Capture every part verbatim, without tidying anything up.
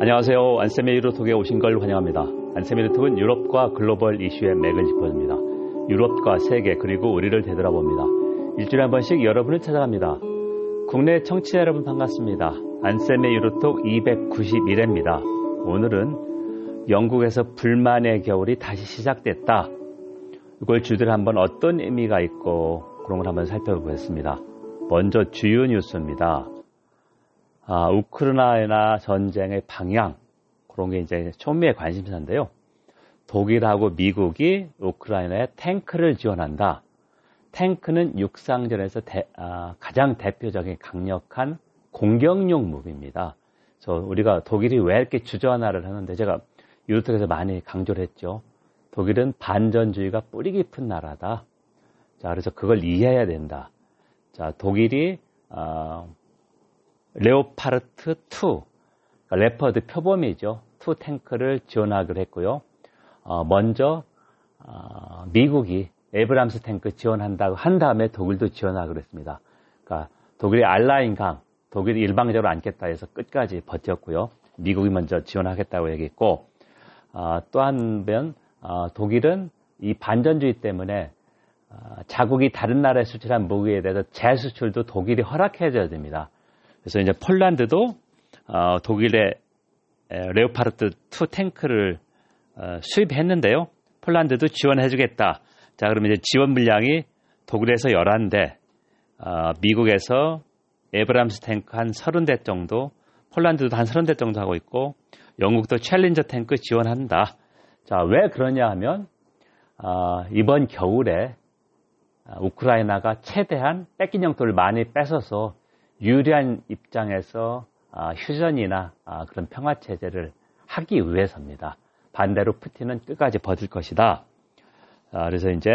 안녕하세요. 안쌤의 유로톡에 오신 걸 환영합니다. 안쌤의 유로톡은 유럽과 글로벌 이슈의 맥을 짚어줍니다. 유럽과 세계 그리고 우리를 되돌아봅니다. 일주일에 한 번씩 여러분을 찾아갑니다. 국내 청취자 여러분 반갑습니다. 안쌤의 유로톡 이백구십일 회입니다. 오늘은 영국에서 불만의 겨울이 다시 시작됐다. 이걸 주제로 한번 어떤 의미가 있고 그런 걸 한번 살펴보겠습니다. 먼저 주요 뉴스입니다. 아, 우크라이나 전쟁의 방향, 그런 게 이제 초미의 관심사인데요. 독일하고 미국이 우크라이나에 탱크를 지원한다. 탱크는 육상전에서 대, 아, 가장 대표적인 강력한 공격용 무기입니다. 그래서 우리가 독일이 왜 이렇게 주저하나를 하는데 제가 유로톡에서 많이 강조를 했죠. 독일은 반전주의가 뿌리 깊은 나라다. 자, 그래서 그걸 이해해야 된다. 자, 독일이 어, 레오파르트 투, 그러니까 레퍼드 표범이죠. 투 탱크를 지원하기로 했고요. 어, 먼저 어, 미국이 에이브럼스 탱크 지원한다고 한 다음에 독일도 지원하기로 했습니다. 그러니까 독일이 알라인강, 독일이 일방적으로 앉겠다 해서 끝까지 버텼고요. 미국이 먼저 지원하겠다고 얘기했고, 어, 또 한편 어, 독일은 이 반전주의 때문에 자국이 다른 나라에 수출한 무기에 대해서 재수출도 독일이 허락해줘야 됩니다. 그래서 이제 폴란드도 어, 독일의 레오파르트 투 탱크를 어, 수입했는데요. 폴란드도 지원해주겠다. 자, 그러면 이제 지원 물량이 독일에서 열한 대, 어, 미국에서 에이브럼스 탱크 한 삼십 대 정도, 폴란드도 한 삼십 대 정도 하고 있고, 영국도 챌린저 탱크 지원한다. 자, 왜 그러냐 하면 어, 이번 겨울에 우크라이나가 최대한 뺏긴 영토를 많이 뺏어서 유리한 입장에서 휴전이나 그런 평화체제를 하기 위해서입니다. 반대로 푸틴은 끝까지 버틸 것이다. 그래서 이제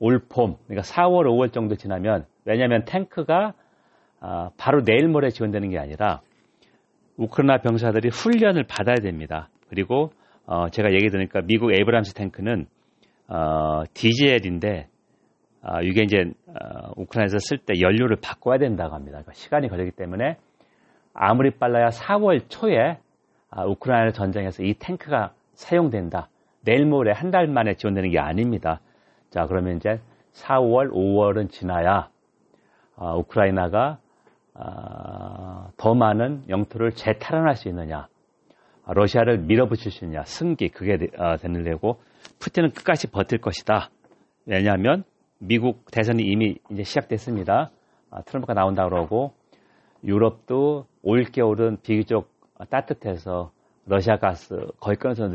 올 봄, 그러니까 사월, 오월 정도 지나면, 왜냐하면 탱크가 바로 내일 모레 지원되는 게 아니라 우크라이나 병사들이 훈련을 받아야 됩니다. 그리고 제가 얘기 드리니까 미국 에이브럼스 탱크는 어, 디젤인데, 어, 이게 이제, 어, 우크라이나에서 쓸 때 연료를 바꿔야 된다고 합니다. 그러니까 시간이 걸리기 때문에 아무리 빨라야 사월 초에, 아, 우크라이나 전쟁에서 이 탱크가 사용된다. 내일 모레 한 달 만에 지원되는 게 아닙니다. 자, 그러면 이제 사월, 오월은 지나야, 어, 우크라이나가, 어, 더 많은 영토를 재탈환할 수 있느냐. 러시아를 밀어붙일 수 있냐, 승기, 그게 되는 데고, 푸틴은 끝까지 버틸 것이다. 왜냐하면 미국 대선이 이미 이제 시작됐습니다. 트럼프가 나온다고 그러고, 유럽도 올겨울은 비교적 따뜻해서 러시아 가스 거의 끊어서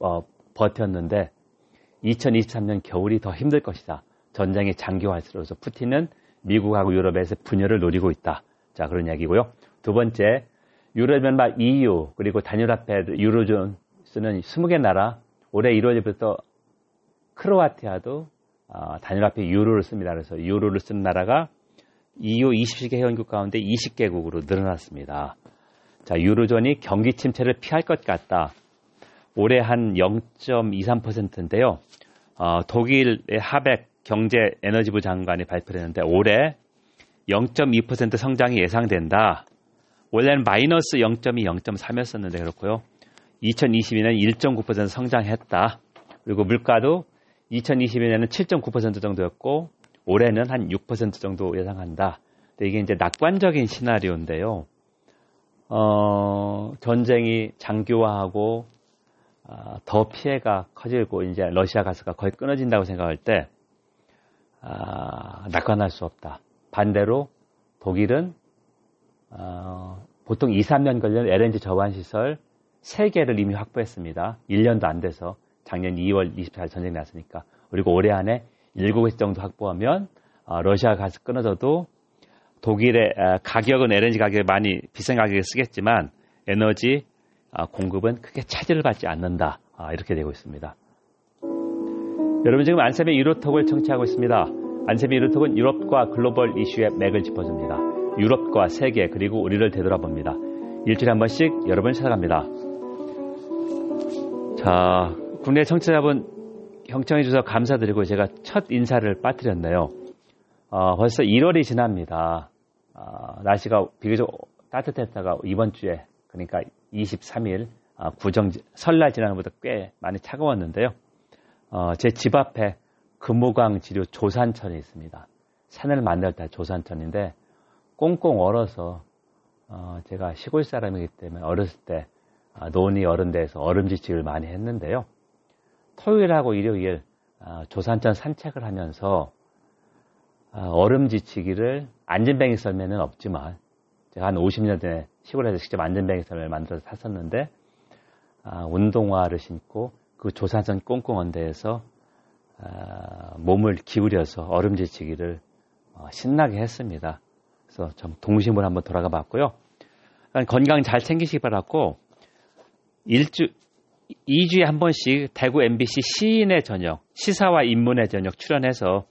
어, 버텼는데 이천이십삼 년 겨울이 더 힘들 것이다. 전쟁이 장기화할수록 푸틴은 미국하고 유럽에서 분열을 노리고 있다. 자, 그런 이야기고요. 두 번째, 유럽연합 이유, 그리고 단율화폐 유로존 쓰는 스무 개 나라, 올해 일월부터 크로아티아도 단율화폐 유로를 씁니다. 그래서 유로를 쓰는 나라가 이유 이십 개 회원국 가운데 이십 개국으로 늘어났습니다. 자, 유로존이 경기 침체를 피할 것 같다. 올해 한 영 점 이삼 퍼센트인데요. 어, 독일의 하벡 경제 에너지부 장관이 발표를 했는데 올해 영 점 이 퍼센트 성장이 예상된다. 원래는 마이너스 영 점 이, 영 점 삼이었었는데 그렇고요. 이천이십이 년 일 점 구 퍼센트 성장했다. 그리고 물가도 이천이십이 년에는 칠 점 구 퍼센트 정도였고 올해는 한 육 퍼센트 정도 예상한다. 근데 이게 이제 낙관적인 시나리오인데요. 어, 전쟁이 장기화하고 어, 더 피해가 커지고 이제 러시아 가스가 거의 끊어진다고 생각할 때 아, 낙관할 수 없다. 반대로 독일은 어, 보통 이, 삼 년 걸리는 엘엔지 저반시설 세 개를 이미 확보했습니다. 일 년도 안 돼서 작년 이월 이십사 일 전쟁이 났으니까. 그리고 올해 안에 일곱 개 정도 확보하면 어, 러시아 가스 끊어져도 독일의 어, 가격은 엘엔지 가격이 많이 비싼 가격에 쓰겠지만 에너지 어, 공급은 크게 차질을 받지 않는다. 아, 이렇게 되고 있습니다. 여러분 지금 안쌤의 유로톡을 청취하고 있습니다. 안쌤의 유로톡은 유럽과 글로벌 이슈의 맥을 짚어줍니다. 유럽과 세계 그리고 우리를 되돌아봅니다. 일주일에 한 번씩 여러분 찾아갑니다. 자, 국내 청취자분 경청해 주셔서 감사드리고 제가 첫 인사를 빠뜨렸네요. 어, 벌써 일월이 지납니다. 어, 날씨가 비교적 따뜻했다가 이번 주에, 그러니까 이십삼 일 아, 구정 설날 지난해보다 꽤 많이 차가웠는데요. 어, 제 집 앞에 금호강 지류 조산천이 있습니다. 산을 만들다 조산천인데 꽁꽁 얼어서 어, 제가 시골 사람이기 때문에 어렸을 때 아, 논이 얼은 데에서 얼음지치기를 많이 했는데요. 토요일하고 일요일 아, 조산천 산책을 하면서 아, 얼음지치기를 안전뱅이 썰매는 없지만 제가 한 오십 년 전에 시골에서 직접 안전뱅이 썰매를 만들어서 탔었는데 아, 운동화를 신고 그 조산천 꽁꽁 언데에서 아, 몸을 기울여서 얼음지치기를 어, 신나게 했습니다. 그래서 좀 동심으로 한번 돌아가 봤고요. 건강 잘 챙기시기 바랐고 일주, 이 주에 한 번씩 대구 엠비씨 시인의 저녁, 시사와 인문의 저녁 출연해서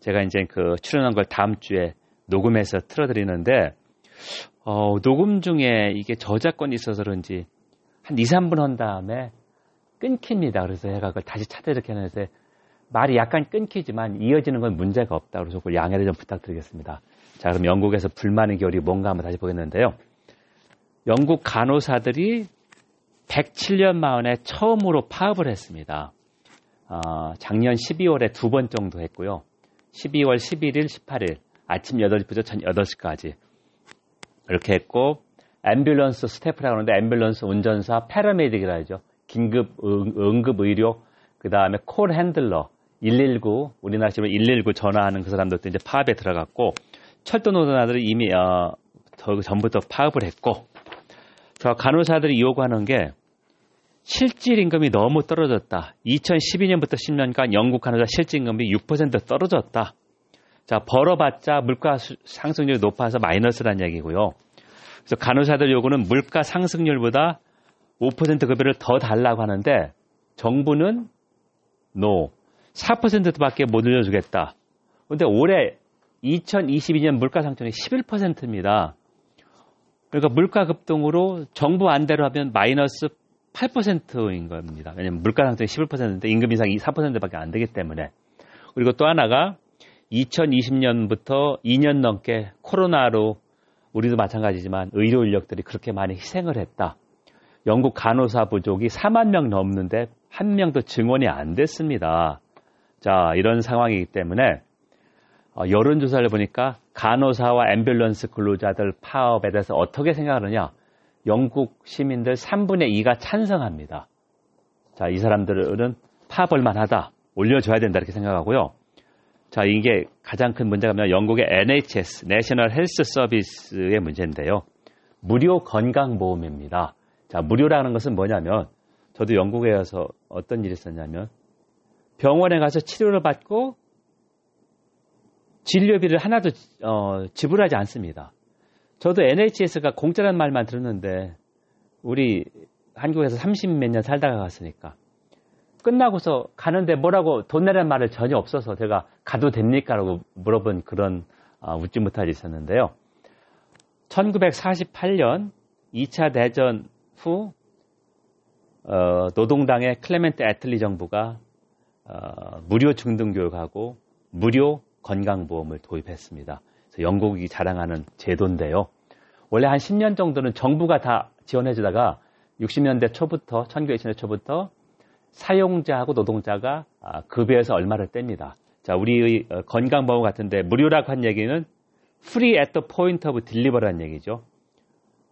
제가 이제 그 출연한 걸 다음 주에 녹음해서 틀어드리는데 어, 녹음 중에 이게 저작권이 있어서 그런지 한 이, 삼 분 한 다음에 끊깁니다. 그래서 제가 그걸 다시 찾아 이렇게 해서 말이 약간 끊기지만 이어지는 건 문제가 없다. 그래서 그걸 양해를 좀 부탁드리겠습니다. 자, 그럼 영국에서 불만의 결이 뭔가 한번 다시 보겠는데요. 영국 간호사들이 백칠 년 만에 처음으로 파업을 했습니다. 어, 작년 십이월에 두 번 정도 했고요. 십이월 십일일, 십팔일 아침 여덟 시부터 저녁 여덟 시까지 이렇게 했고 앰뷸런스 스태프라고 하는데 앰뷸런스 운전사, 패러메딕이라 하죠. 긴급 응, 응급의료, 그 다음에 콜 핸들러, 일일구, 우리나라 식으로 일일구 전화하는 그 사람들도 이제 파업에 들어갔고 철도 노동자들이 이미 어, 더, 전부터 파업을 했고 저 간호사들이 요구하는 게 실질 임금이 너무 떨어졌다. 이천십이 년부터 십 년간 영국 간호사 실질 임금이 육 퍼센트 떨어졌다. 자, 벌어봤자 물가 상승률이 높아서 마이너스란 얘기고요. 그래서 간호사들 요구는 물가 상승률보다 오 퍼센트 급여를 더 달라고 하는데 정부는 no, 사 퍼센트밖에 못 올려주겠다. 그런데 올해 이천이십이 년 물가 상승률이 십일 퍼센트입니다. 그러니까 물가 급등으로 정부 안대로 하면 마이너스 팔 퍼센트인 겁니다. 왜냐하면 물가 상승률이 십일 퍼센트인데 임금 인상이 사 퍼센트밖에 안 되기 때문에. 그리고 또 하나가 이천이십 년부터 이 년 넘게 코로나로 우리도 마찬가지지만 의료 인력들이 그렇게 많이 희생을 했다. 영국 간호사 부족이 사만 명 넘는데 한 명도 증원이 안 됐습니다. 자, 이런 상황이기 때문에 어, 여론조사를 보니까 간호사와 앰뷸런스 근로자들 파업에 대해서 어떻게 생각하느냐. 영국 시민들 삼분의 이가 찬성합니다. 자, 이 사람들은 파업을 만하다. 올려줘야 된다. 이렇게 생각하고요. 자, 이게 가장 큰 문제가 뭐냐면 영국의 엔에이치에스, 내셔널 헬스 서비스의 문제인데요. 무료 건강보험입니다. 자, 무료라는 것은 뭐냐면 저도 영국에 와서 어떤 일이 있었냐면 병원에 가서 치료를 받고 진료비를 하나도 어, 지불하지 않습니다. 저도 엔에이치에스가 공짜란 말만 들었는데 우리 한국에서 삼십 몇 년 살다가 갔으니까 끝나고서 가는데 뭐라고 돈 내라는 말을 전혀 없어서 제가 가도 됩니까? 라고 물어본 그런 어, 웃지 못할 일이 있었는데요. 천구백사십팔 년 이 차 대전 후 어, 노동당의 클레멘트 애틀리 정부가 어, 무료 중등교육하고 무료 건강보험을 도입했습니다. 그래서 영국이 자랑하는 제도인데요. 원래 한 십 년 정도는 정부가 다 지원해주다가 육십 년대 초부터, 천구백이십 년대 초부터 사용자하고 노동자가 급여에서 얼마를 뗍니다. 자, 우리의 건강보험 같은데 무료라고 한 얘기는 free at the point of delivery라는 얘기죠.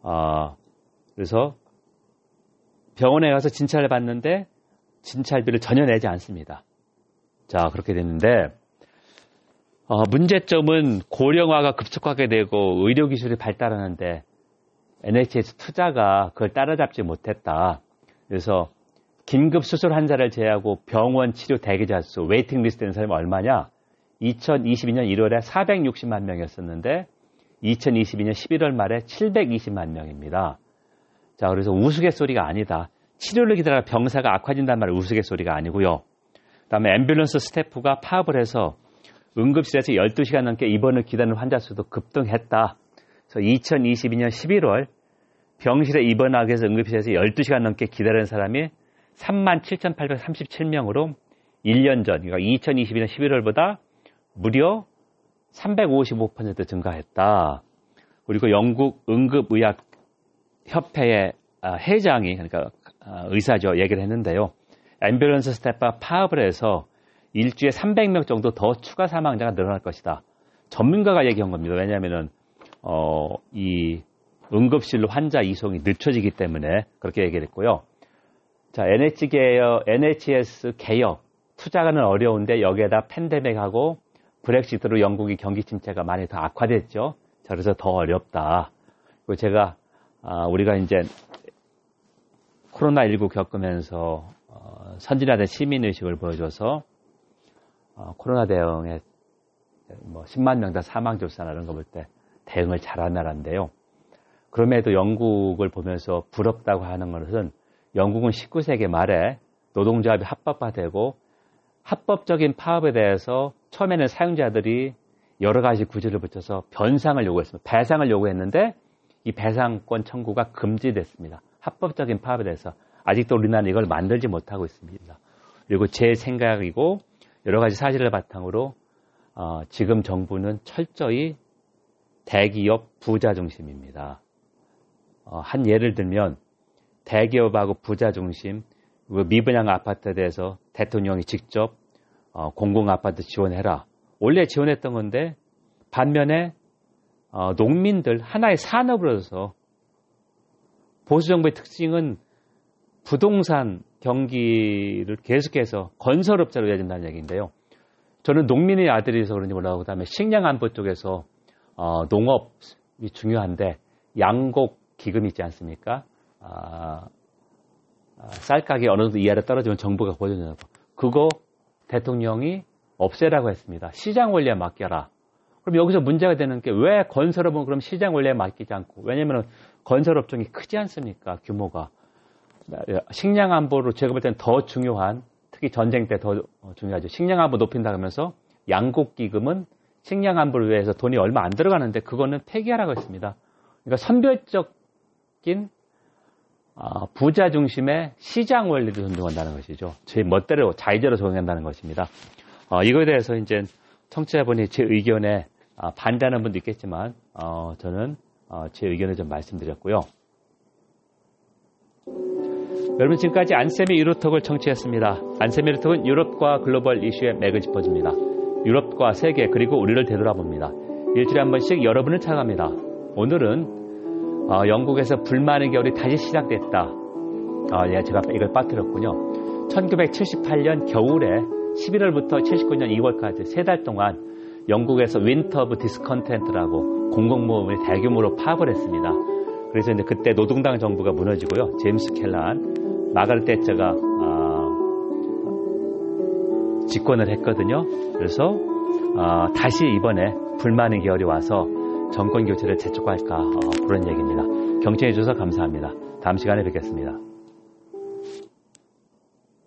어, 그래서 병원에 가서 진찰을 받는데 진찰비를 전혀 내지 않습니다. 자, 그렇게 됐는데 어, 문제점은 고령화가 급속하게 되고 의료기술이 발달하는데 엔에이치에스 투자가 그걸 따라잡지 못했다. 그래서 긴급수술 환자를 제외하고 병원 치료 대기자 수, 웨이팅 리스트 되는 사람이 얼마냐? 이천이십이 년 일월에 사백육십만 명이었었는데 이천이십이 년 십일월 말에 칠백이십만 명입니다. 자, 그래서 우스갯소리가 아니다. 치료를 기다려 병사가 악화진단 말은 우스갯소리가 아니고요. 그 다음에 앰뷸런스 스태프가 파업을 해서 응급실에서 열두 시간 넘게 입원을 기다리는 환자 수도 급등했다. 그래서 이천이십이 년 십일월 병실에 입원하기 위해서 응급실에서 열두 시간 넘게 기다리는 사람이 삼만 칠천팔백삼십칠 명으로 일 년 전, 그러니까 이천이십이 년 십일월보다 무려 삼백오십오 퍼센트 증가했다. 그리고 영국 응급의학협회의 회장이, 그러니까 의사죠, 얘기를 했는데요. 앰뷸런스 스태프가 파업을 해서 일주일에 삼백 명 정도 더 추가 사망자가 늘어날 것이다. 전문가가 얘기한 겁니다. 왜냐하면은 어, 이 응급실로 환자 이송이 늦춰지기 때문에 그렇게 얘기를 했고요. 자, 엔에이치에스 개혁, 엔에이치에스 개혁 투자가는 어려운데 여기에다 팬데믹하고 브렉시트로 영국이 경기 침체가 많이 더 악화됐죠. 자, 그래서 더 어렵다. 그리고 제가 아, 우리가 이제 코로나십구 겪으면서 어, 선진화된 시민의식을 보여줘서 어, 코로나 대응에 뭐 십만 명당 사망조사나 이런 거 볼 때 대응을 잘한 나라인데요. 그럼에도 영국을 보면서 부럽다고 하는 것은 영국은 십구 세기 말에 노동조합이 합법화되고 합법적인 파업에 대해서 처음에는 사용자들이 여러 가지 구제를 붙여서 변상을 요구했습니다. 배상을 요구했는데 이 배상권 청구가 금지됐습니다. 합법적인 파업에 대해서. 아직도 우리나라는 이걸 만들지 못하고 있습니다. 그리고 제 생각이고 여러 가지 사실을 바탕으로 어, 지금 정부는 철저히 대기업 부자 중심입니다. 어, 한 예를 들면 대기업하고 부자 중심, 미분양 아파트에 대해서 대통령이 직접 어, 공공아파트 지원해라. 원래 지원했던 건데 반면에 어, 농민들 하나의 산업으로서 보수정부의 특징은 부동산 경기를 계속해서 건설업자로 이어진다는 얘기인데요. 저는 농민의 아들이서 그런지 몰라요. 그다음에 식량안보 쪽에서 어, 농업이 중요한데 양곡 기금이 있지 않습니까? 아, 아, 쌀가게 어느 정도 이하로 떨어지면 정부가 보존하고 그거 대통령이 없애라고 했습니다. 시장 원리에 맡겨라. 그럼 여기서 문제가 되는 게 왜 건설업은 그럼 시장 원리에 맡기지 않고, 왜냐하면 건설업종이 크지 않습니까? 규모가. 식량안보로 제가 볼 때는 더 중요한, 특히 전쟁 때 더 중요하죠. 식량안보 높인다 그러면서 양곡기금은 식량안보를 위해서 돈이 얼마 안 들어가는데 그거는 폐기하라고 했습니다. 그러니까 선별적인 부자 중심의 시장 원리를 존중한다는 것이죠. 제 멋대로 자의대로 적용한다는 것입니다. 이거에 대해서 이제 청취자분이 제 의견에 반대하는 분도 있겠지만 저는 제 의견을 좀 말씀드렸고요. 여러분, 지금까지 안쌤의 유로톡을 청취했습니다. 안쌤의 유로톡은 유럽과 글로벌 이슈의 맥을 짚어줍니다. 유럽과 세계 그리고 우리를 되돌아봅니다. 일주일에 한 번씩 여러분을 찾아갑니다. 오늘은 어, 영국에서 불만의 겨울이 다시 시작됐다. 아, 예, 제가 이걸 빠뜨렸군요. 천구백칠십팔 년 겨울에 십일월부터 칠십구 년 이월까지 세 달 동안 영국에서 윈터 오브 디스컨텐트라고 공공모험을 대규모로 파업을 했습니다. 그래서 이제 그때 노동당 정부가 무너지고요. 제임스 켈란, 마가렛 대처가 어, 집권을 했거든요. 그래서 어, 다시 이번에 불만의 계열이 와서 정권 교체를 재촉할까, 어, 그런 얘기입니다. 경청해 주셔서 감사합니다. 다음 시간에 뵙겠습니다.